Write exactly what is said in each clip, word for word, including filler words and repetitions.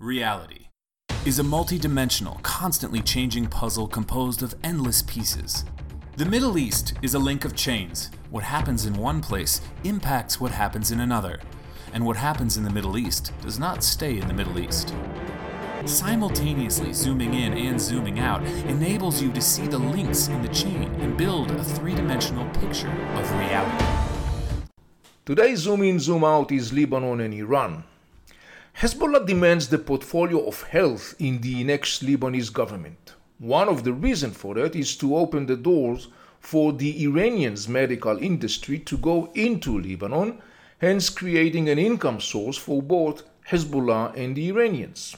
Reality is a multidimensional, constantly changing puzzle composed of endless pieces. The Middle East is a link of chains. What happens in one place impacts what happens in another, and what happens in the Middle East does not stay in the Middle East. Simultaneously zooming in and zooming out enables you to see the links in the chain and build a three-dimensional picture of reality. Today's Zoom In, Zoom Out is Lebanon and Iran. Hezbollah demands the portfolio of health in the next Lebanese government. One of the reasons for that is to open the doors for the Iranians' medical industry to go into Lebanon, hence creating an income source for both Hezbollah and the Iranians.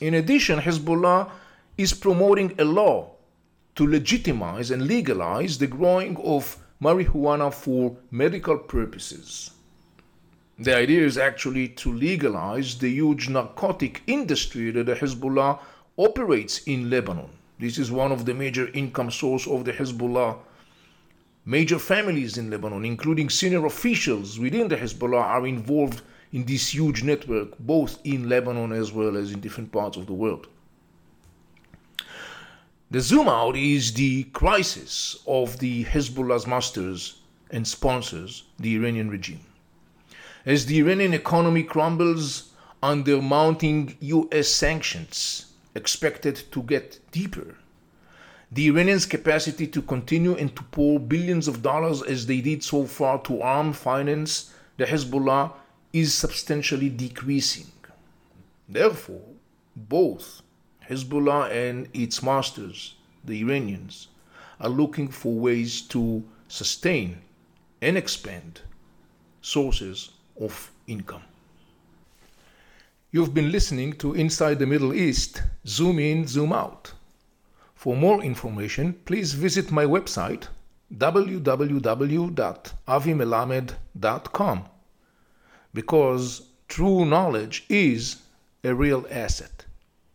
In addition, Hezbollah is promoting a law to legitimize and legalize the growing of marijuana for medical purposes. The idea is actually to legalize the huge narcotic industry that the Hezbollah operates in Lebanon. This is one of the major income sources of the Hezbollah. Major families in Lebanon, including senior officials within the Hezbollah, are involved in this huge network, both in Lebanon as well as in different parts of the world. The Zoom Out is the crisis of the Hezbollah's masters and sponsors, the Iranian regime. As the Iranian economy crumbles under mounting U S sanctions, expected to get deeper, the Iranians' capacity to continue and to pour billions of dollars as they did so far to arm finance the Hezbollah is substantially decreasing. Therefore, both Hezbollah and its masters, the Iranians, are looking for ways to sustain and expand sources of income. You've been listening to Inside the Middle East, Zoom In, Zoom Out. For more information, please visit my website w w w dot avi melamed dot com, because true knowledge is a real asset.